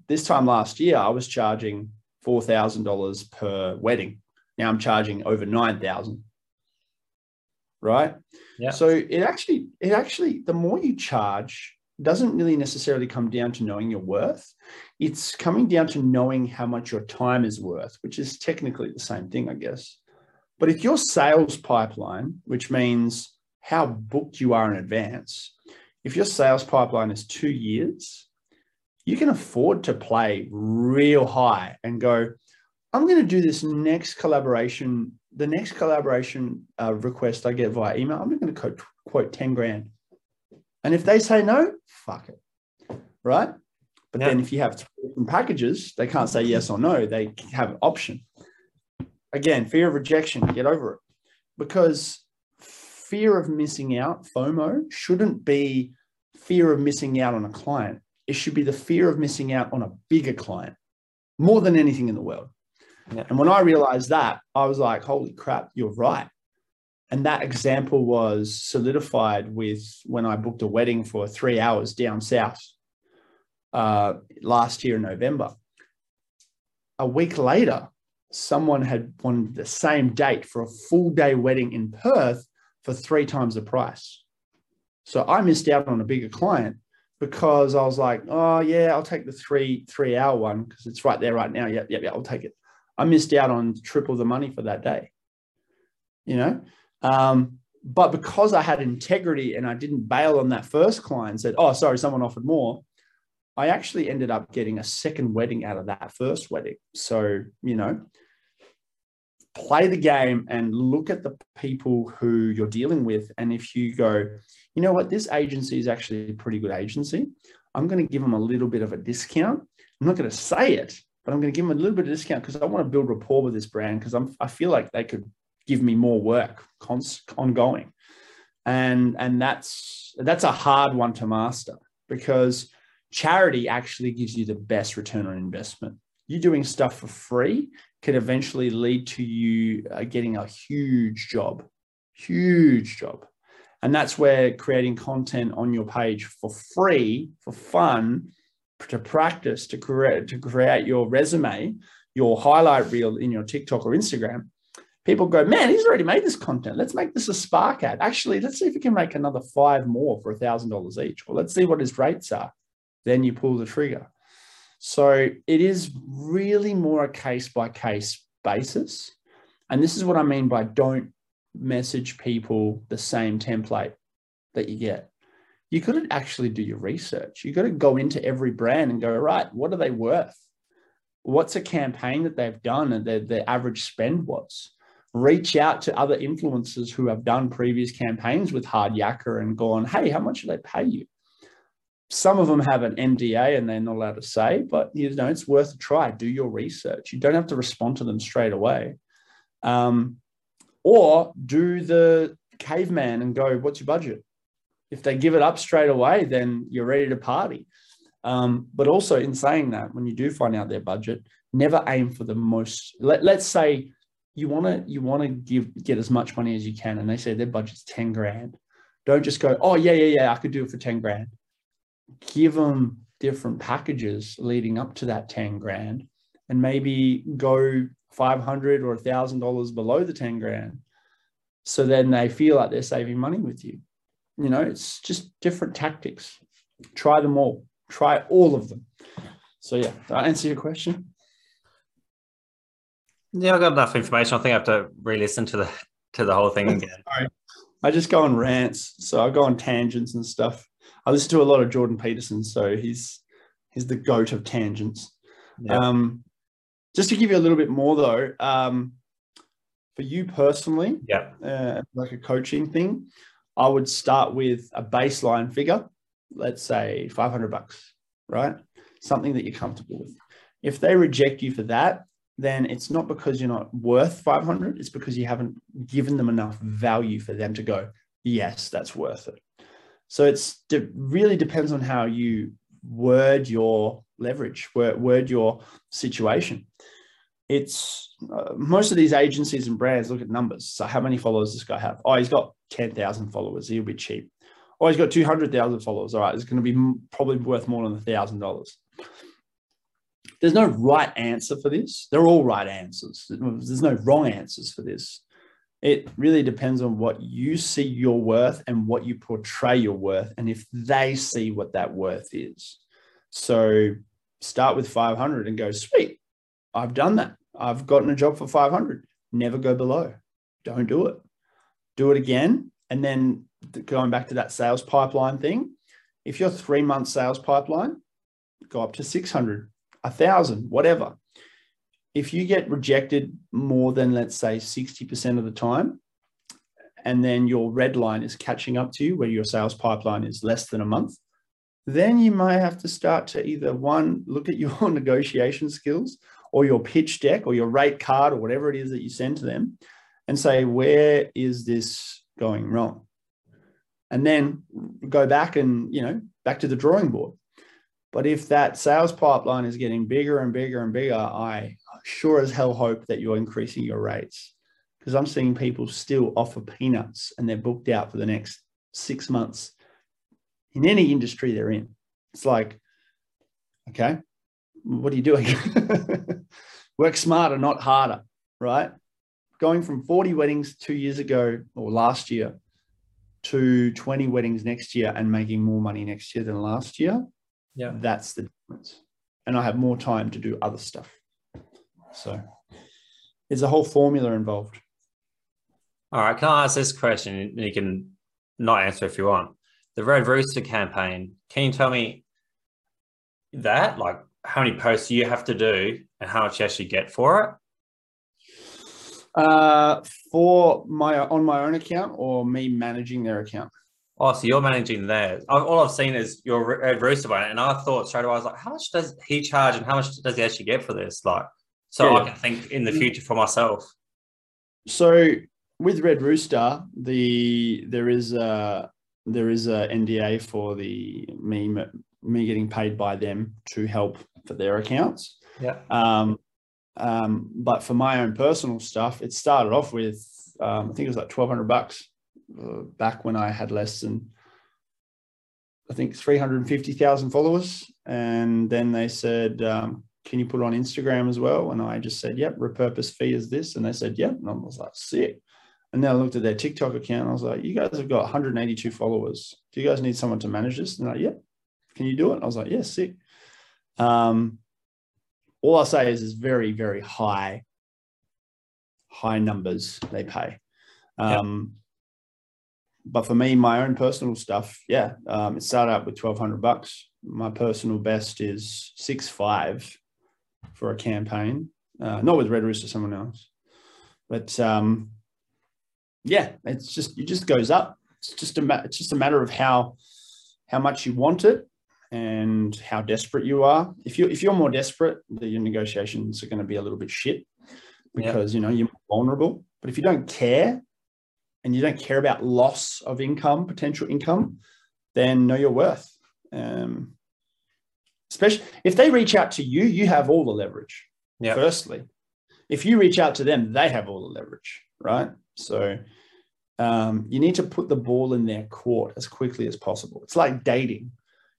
this time last year, I was charging four thousand dollars per wedding. Now I'm charging over nine thousand dollars, right? Yeah. So it actually, it actually, the more you charge, doesn't really necessarily come down to knowing your worth. It's coming down to knowing how much your time is worth, which is technically the same thing, I guess. But if your sales pipeline, which means how booked you are in advance, if your sales pipeline is two years, you can afford to play real high and go, I'm going to do this next collaboration. The next collaboration uh, request I get via email, I'm going to quote, quote ten grand. And if they say no, fuck it, right? But yeah. then if you have different packages, they can't say yes or no. They have an option. Again, fear of rejection, get over it. Because fear of missing out, FOMO, shouldn't be fear of missing out on a client. It should be the fear of missing out on a bigger client more than anything in the world. Yeah. And when I realized that, I was like, holy crap, you're right. And that example was solidified with when I booked a wedding for three hours down south uh, last year in November. A week later, someone had wanted the same date for a full day wedding in Perth for three times the price. So I missed out on a bigger client because I was like, oh yeah, I'll take the three, three hour one because it's right there right now. Yep, yep, yep, I'll take it. I missed out on triple the money for that day, you know? Um, but because I had integrity and I didn't bail on that first client and said, oh, sorry, someone offered more, I actually ended up getting a second wedding out of that first wedding. So, you know, play the game and look at the people who you're dealing with. And if you go, you know what, this agency is actually a pretty good agency, I'm going to give them a little bit of a discount. I'm not going to say it, but I'm going to give them a little bit of discount because I want to build rapport with this brand because I'm, I feel like they could give me more work ongoing. And, and that's, that's a hard one to master because charity actually gives you the best return on investment. You doing stuff for free could eventually lead to you uh, getting a huge job, huge job. And that's where creating content on your page for free, for fun, to practice, to create, to create your resume, your highlight reel in your TikTok or Instagram, people go, man, he's already made this content. Let's make this a spark ad. Actually, let's see if we can make another five more for one thousand dollars each, or let's see what his rates are. Then you pull the trigger. So it is really more a case-by-case basis. And this is what I mean by don't message people the same template that you get. You got to actually do your research. You got to go into every brand and go, right, what are they worth? What's a campaign that they've done and their, their average spend was? Reach out to other influencers who have done previous campaigns with Hard Yakka and gone, hey, how much do they pay you? Some of them have an N D A and they're not allowed to say, but you know, it's worth a try. Do your research. You don't have to respond to them straight away. Um, or do the caveman and go, what's your budget? If they give it up straight away, then you're ready to party. Um, but also in saying that, when you do find out their budget, never aim for the most. Let, let's say you want to you want to give get as much money as you can, and they say their budget's ten grand. Don't just go, oh, yeah, yeah, yeah, I could do it for ten grand. Give them different packages leading up to that ten grand, and maybe go five hundred dollars or one thousand dollars below the ten grand. So then they feel like they're saving money with you. You know, it's just different tactics. Try them all. Try all of them. So, yeah, did I answer your question? Yeah, I've got enough information. I think I have to re-listen to the, to the whole thing again. Sorry. I just go on rants. So I go on tangents and stuff. I listen to a lot of Jordan Peterson. So he's, he's the goat of tangents. Yeah. Um, just to give you a little bit more though, um, for you personally, yeah, uh, like a coaching thing, I would start with a baseline figure. Let's say five hundred bucks, right? Something that you're comfortable with. If they reject you for that, then it's not because you're not worth five hundred. It's because you haven't given them enough value for them to go, yes, that's worth it. So it's it really depends on how you word your leverage, word, word your situation. It's uh, most of these agencies and brands look at numbers. So how many followers does this guy have? Oh, he's got ten thousand followers. He'll be cheap. Oh, he's got two hundred thousand followers. All right, it's going to be probably worth more than one thousand dollars. There's no right answer for this. They're all right answers. There's no wrong answers for this. It really depends on what you see your worth and what you portray your worth, and if they see what that worth is. So start with five hundred and go, sweet, I've done that. I've gotten a job for five hundred. Never go below. Don't do it. Do it again. And then going back to that sales pipeline thing, if you're three month sales pipeline, go up to six hundred, one thousand, whatever. If you get rejected more than, let's say, sixty percent of the time, and then your red line is catching up to you where your sales pipeline is less than a month, then you might have to start to either one, look at your negotiation skills or your pitch deck or your rate card or whatever it is that you send to them and say, where is this going wrong? And then go back and, you know, back to the drawing board. But if that sales pipeline is getting bigger and bigger and bigger, I sure as hell hope that you're increasing your rates, because I'm seeing people still offer peanuts and they're booked out for the next six months in any industry they're in. It's like, okay, what are you doing? Work smarter, not harder, right? Going from forty weddings two years ago or last year to twenty weddings next year and making more money next year than last year. Yeah, that's the difference. And I have more time to do other stuff. So there's a whole formula involved. All right. Can I ask this question? You can not answer if you want. The Red Rooster campaign. Can you tell me that? Like how many posts you have to do and how much you actually get for it? Uh, for my, on my own account or me managing their account? Oh, so you're managing theirs. All I've seen is your Red Rooster one. And I thought straight away, I was like, how much does he charge and how much does he actually get for this? Like, so yeah. I can think in the future for myself. So with Red Rooster, the there is a there is a N D A for the me me getting paid by them to help for their accounts. Yeah. Um, um, but for my own personal stuff, it started off with um, I think it was like twelve hundred bucks uh, back when I had less than I think three hundred fifty thousand followers, and then they said, Um, can you put it on Instagram as well? And I just said, yep, repurpose fee is this. And they said, yep. And I was like, sick. And then I looked at their TikTok account. And I was like, you guys have got one hundred eighty-two followers. Do you guys need someone to manage this? And they're like, yep. Can you do it? And I was like, yeah, sick. Um, all I say is it's very, very high, high numbers they pay. Um, yeah. But for me, my own personal stuff, yeah, um, it started out with twelve hundred bucks. My personal best is six five. For a campaign, uh, not with Red Rooster, someone else, but um, yeah, it's just it just goes up. It's just a it's just a matter of how how much you want it and how desperate you are. If you if you're more desperate, then your negotiations are going to be a little bit shit because, yeah. you know, you're vulnerable. But if you don't care and you don't care about loss of income, potential income, then know your worth. Um, especially if they reach out to you, you have all the leverage. Yeah. Firstly, if you reach out to them, they have all the leverage, right? So um, you need to put the ball in their court as quickly as possible. It's like dating.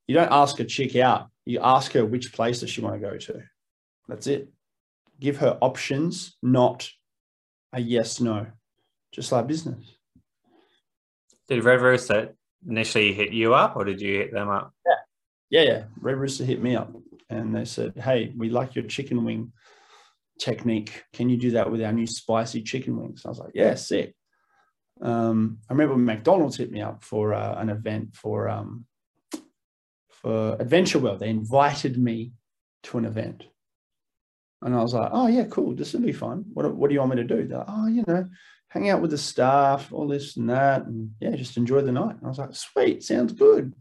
You don't ask a chick out. You ask her which place does she want to go to. That's it. Give her options, not a yes, no. Just like business. Did Red Rooster initially hit you up or did you hit them up? Yeah, yeah, yeah. Red Rooster hit me up and they said, hey, we like your chicken wing technique. Can you do that with our new spicy chicken wings? I was like, yeah, sick. Um, I remember McDonald's hit me up for uh, an event for, um, for Adventure World. They invited me to an event. And I was like, oh, yeah, cool. This will be fun. What, what do you want me to do? They're like, oh, you know, hang out with the staff, all this and that. And, yeah, just enjoy the night. And I was like, sweet, sounds good.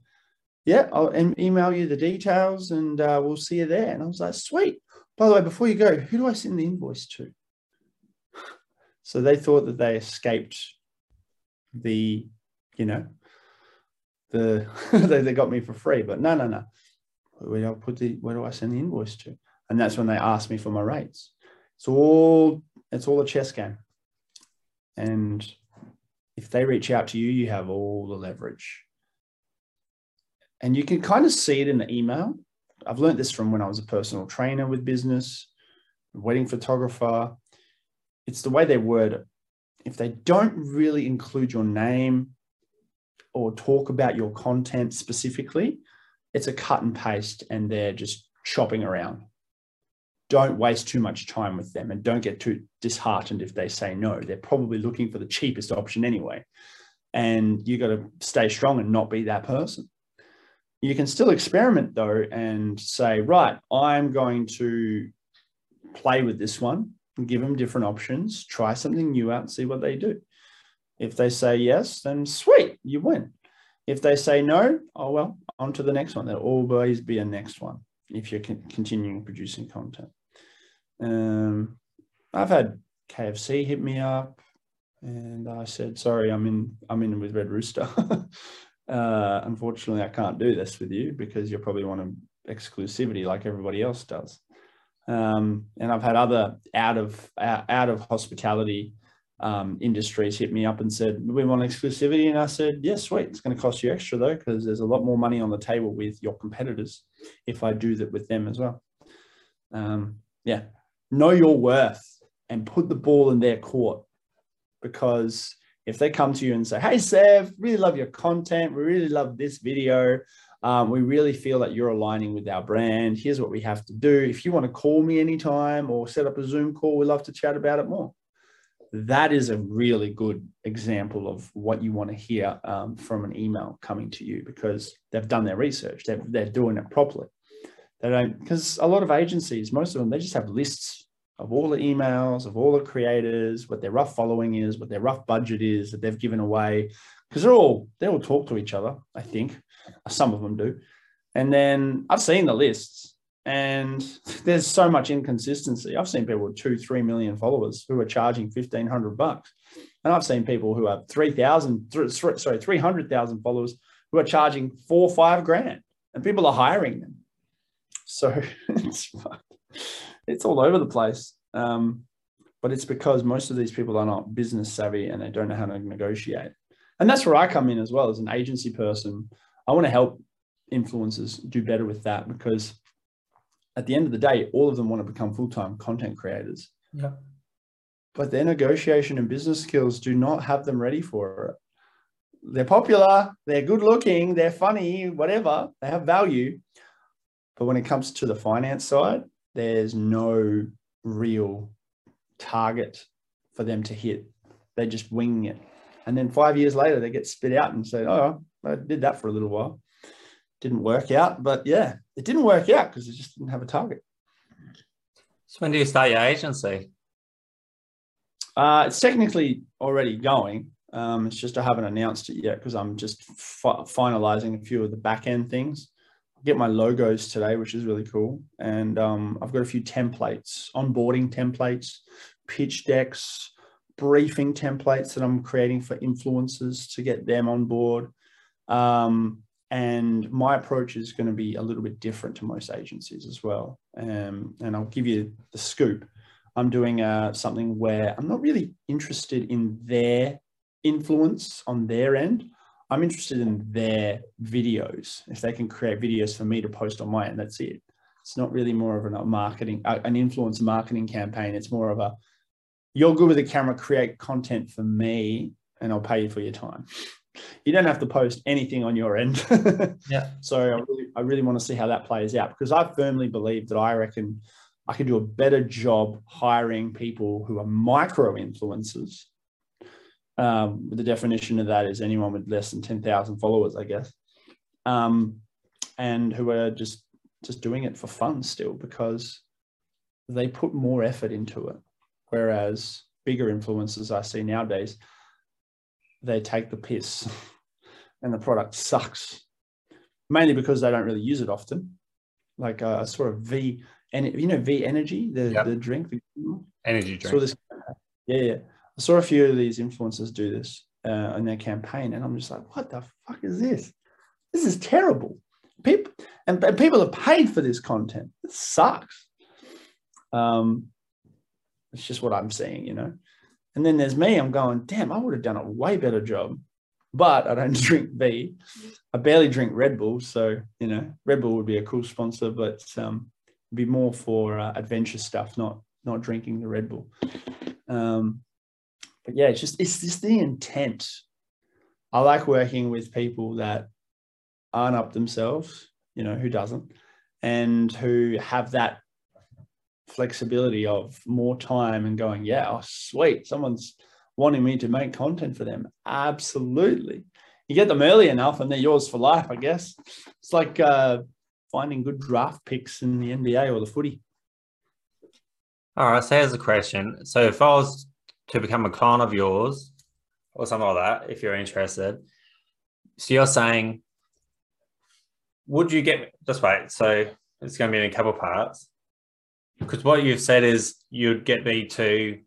Yeah, I'll email you the details and uh, we'll see you there. And I was like, sweet. By the way, before you go, who do I send the invoice to? So they thought that they escaped the, you know, the they, they got me for free. But no, no, no. Where do I put the, where do I send the invoice to? And that's when they asked me for my rates. It's all, it's all a chess game. And if they reach out to you, you have all the leverage. And you can kind of see it in the email. I've learned this from when I was a personal trainer with business, wedding photographer. It's the way they word it. If they don't really include your name or talk about your content specifically, it's a cut and paste and they're just shopping around. Don't waste too much time with them and don't get too disheartened if they say no. They're probably looking for the cheapest option anyway. And you got to stay strong and not be that person. You can still experiment though and say, right, I'm going to play with this one and give them different options, try something new out and see what they do. If they say yes, then sweet, you win. If they say no, oh well, on to the next one. There'll always be a next one if you're con- continuing producing content. Um, I've had K F C hit me up and I said, sorry, I'm in, I'm in with Red Rooster. uh, unfortunately, I can't do this with you because you'll probably want an exclusivity like everybody else does. Um, and I've had other out of, out of hospitality um, industries hit me up and said, we want exclusivity. And I said, yes, yeah, sweet. It's going to cost you extra though, because there's a lot more money on the table with your competitors if I do that with them as well. Um, yeah. Know your worth and put the ball in their court, because if they come to you and say, hey, Sev, really love your content. We really love this video. Um, we really feel that you're aligning with our brand. Here's what we have to do. If you want to call me anytime or set up a Zoom call, we'd love to chat about it more. That is a really good example of what you want to hear um, from an email coming to you, because they've done their research. They're, they're doing it properly. They don't, because a lot of agencies, most of them, they just have lists of all the emails, of all the creators, what their rough following is, what their rough budget is that they've given away. Because they're all, they all talk to each other, I think. Some of them do. And then I've seen the lists and there's so much inconsistency. I've seen people with two, three million followers who are charging fifteen hundred bucks. And I've seen people who have three thousand, sorry, three hundred thousand followers who are charging four, five grand and people are hiring them. So it's, it's all over the place. Um, but it's because most of these people are not business savvy and they don't know how to negotiate. And that's where I come in as well as an agency person. I want to help influencers do better with that, because at the end of the day, all of them want to become full-time content creators. Yeah. But their negotiation and business skills do not have them ready for it. They're popular, they're good looking, they're funny, whatever, they have value. But when it comes to the finance side, there's no real target for them to hit. They just wing it. And then five years later, they get spit out and say, oh, I did that for a little while. Didn't work out. But yeah, it didn't work out because it just didn't have a target. So when do you start your agency? Uh, it's technically already going. Um, it's just I haven't announced it yet because I'm just fi- finalizing a few of the back end things. get my logos today, which is really cool. And um, I've got a few templates, onboarding templates, pitch decks, briefing templates that I'm creating for influencers to get them on board. Um, and my approach is going to be a little bit different to most agencies as well. Um, and I'll give you the scoop. I'm doing uh, something where I'm not really interested in their influence on their end. I'm interested in their videos. If they can create videos for me to post on my end, that's it. It's not really more of a marketing, an influence marketing campaign. It's more of a, you're good with the camera, create content for me and I'll pay you for your time. You don't have to post anything on your end. Yeah. So I really, I really want to see how that plays out, because I firmly believe that I reckon I can do a better job hiring people who are micro influencers. Um, the definition of that is anyone with less than ten thousand followers, I guess, um, and who are just just doing it for fun still, because they put more effort into it. Whereas bigger influencers I see nowadays, they take the piss and the product sucks, mainly because they don't really use it often. Like uh, I saw a V, and you know V Energy, the, yep. the drink, the energy drink. Saw this, yeah, yeah. I saw a few of these influencers do this uh, in their campaign, and I'm just like, what the fuck is this? This is terrible. People and, and people have paid for this content. It sucks. Um, it's just what I'm seeing, you know. And then there's me. I'm going, damn, I would have done a way better job, but I don't drink V. I barely drink Red Bull, so you know, Red Bull would be a cool sponsor, but um, it'd be more for uh, adventure stuff, not not drinking the Red Bull. Um, But yeah, it's just, it's just the intent. I like working with people that aren't up themselves, you know, who doesn't, and who have that flexibility of more time and going, yeah, oh, sweet, someone's wanting me to make content for them. Absolutely. You get them early enough and they're yours for life, I guess. It's like uh, finding good draft picks in the N B A or the footy. All right, so here's a question. So if I was to become a client of yours or something like that, if you're interested. So you're saying, would you get, just wait, so it's going to be in a couple parts. Because what you've said is you'd get me to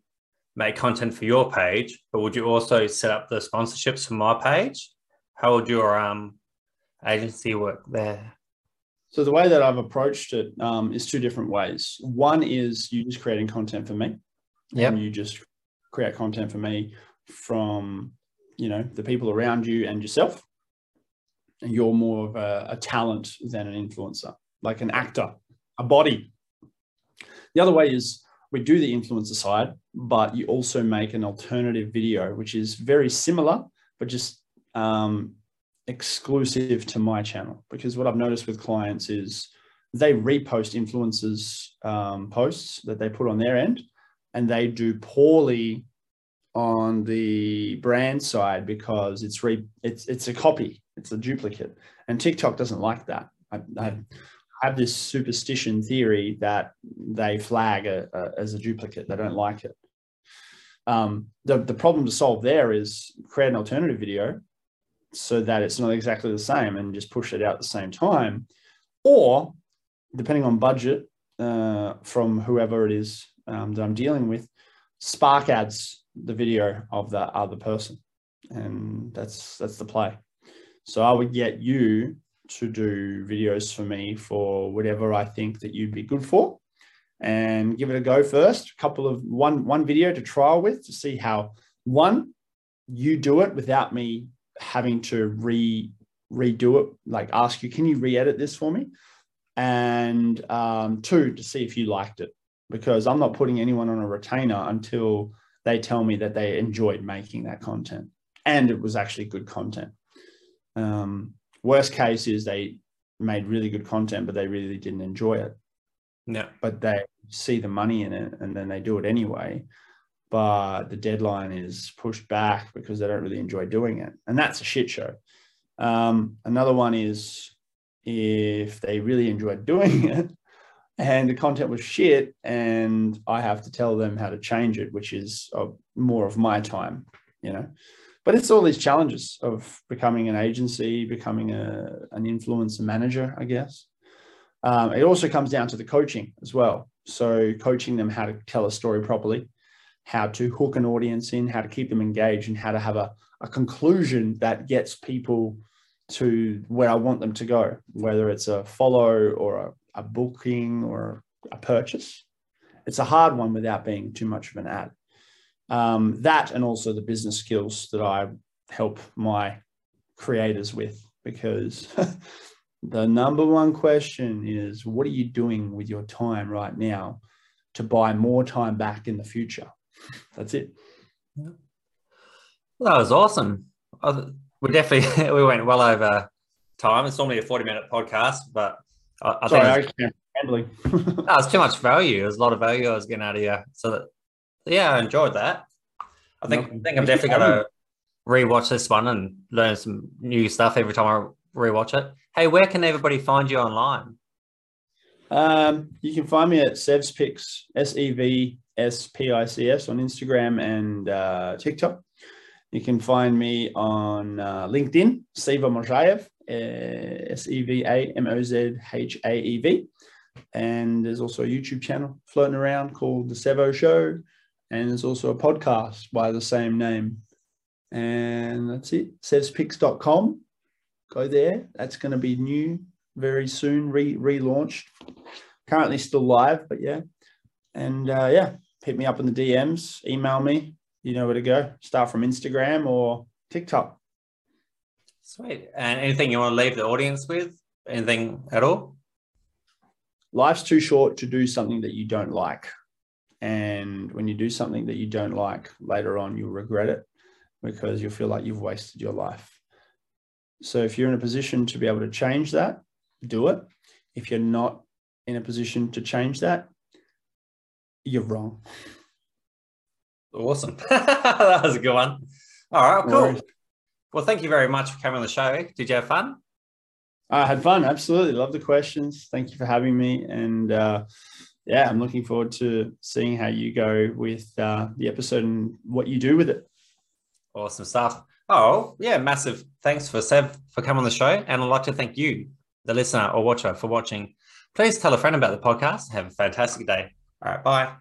make content for your page, but would you also set up the sponsorships for my page? How would your um, agency work there? So the way that I've approached it um, is two different ways. One is you just creating content for me. Yeah. And you just create content for me from, you know, the people around you and yourself. And you're more of a, a talent than an influencer, like an actor, a body. The other way is we do the influencer side, but you also make an alternative video, which is very similar, but just um, exclusive to my channel. Because what I've noticed with clients is they repost influencers um, posts that they put on their end, and they do poorly on the brand side because it's re it's it's a copy, it's a duplicate, and TikTok doesn't like that. I, I have this superstition theory that they flag a, a, as a duplicate. They don't like it. Um, the the problem to solve there is create an alternative video so that it's not exactly the same and just push it out at the same time, or depending on budget uh, from whoever it is Um, that I'm dealing with, spark ads the video of the other person, and that's that's the play. So I would get you to do videos for me for whatever I think that you'd be good for, and give it a go first. A couple of one one video to trial with to see how one you do it without me having to re redo it, like ask you, can you re-edit this for me? And um, two, to see if you liked it. Because I'm not putting anyone on a retainer until they tell me that they enjoyed making that content and it was actually good content. Um, worst case is they made really good content, but they really didn't enjoy it. No. But they see the money in it and then they do it anyway. But the deadline is pushed back because they don't really enjoy doing it. And that's a shit show. Um, another one is if they really enjoyed doing it, and the content was shit and I have to tell them how to change it, which is uh, more of my time, you know. But it's all these challenges of becoming an agency, becoming a, an influencer manager, I guess. Um, it also comes down to the coaching as well. So coaching them how to tell a story properly, how to hook an audience in, how to keep them engaged, and how to have a, a conclusion that gets people to where I want them to go, whether it's a follow or a, a booking or a purchase. It's a hard one without being too much of an ad. Um, that and also the business skills that I help my creators with, because the number one question is, what are you doing with your time right now to buy more time back in the future? That's it. Yeah. Well, that was awesome. We definitely we went well over time. It's normally a forty minute podcast, but I, I Sorry, think I handling. No, it's too much value. There's a lot of value I was getting out of you. So that, yeah, I enjoyed that. I think no, I think I'm definitely gonna rewatch this one and learn some new stuff every time I rewatch it. Hey, where can everybody find you online? Um, you can find me at sevspics, S E V S P I C S on Instagram and uh, TikTok. You can find me on uh, LinkedIn, Seva Mozhaev, S E V A M O Z H A E V. And there's also a YouTube channel floating around called The Sevo Show. And there's also a podcast by the same name. And that's it, sevspics dot com. Go there. That's going to be new very soon, re relaunched. Currently still live, but yeah. And uh, yeah, hit me up in the D Ms, email me. You know where to go. Start from Instagram or TikTok. Sweet. And anything you want to leave the audience with? Anything at all? Life's too short to do something that you don't like. And when you do something that you don't like, later on, you'll regret it because you'll feel like you've wasted your life. So if you're in a position to be able to change that, do it. If you're not in a position to change that, you're wrong. Awesome. That was a good one. All right, cool. Well, thank you very much for coming on the show. Did you have fun? I had fun. Absolutely. Love the questions. Thank you for having me. And uh, yeah, I'm looking forward to seeing how you go with uh, the episode and what you do with it. Awesome stuff. Oh, yeah. Massive thanks for Sev for coming on the show. And I'd like to thank you, the listener or watcher, for watching. Please tell a friend about the podcast. Have a fantastic day. All right. Bye.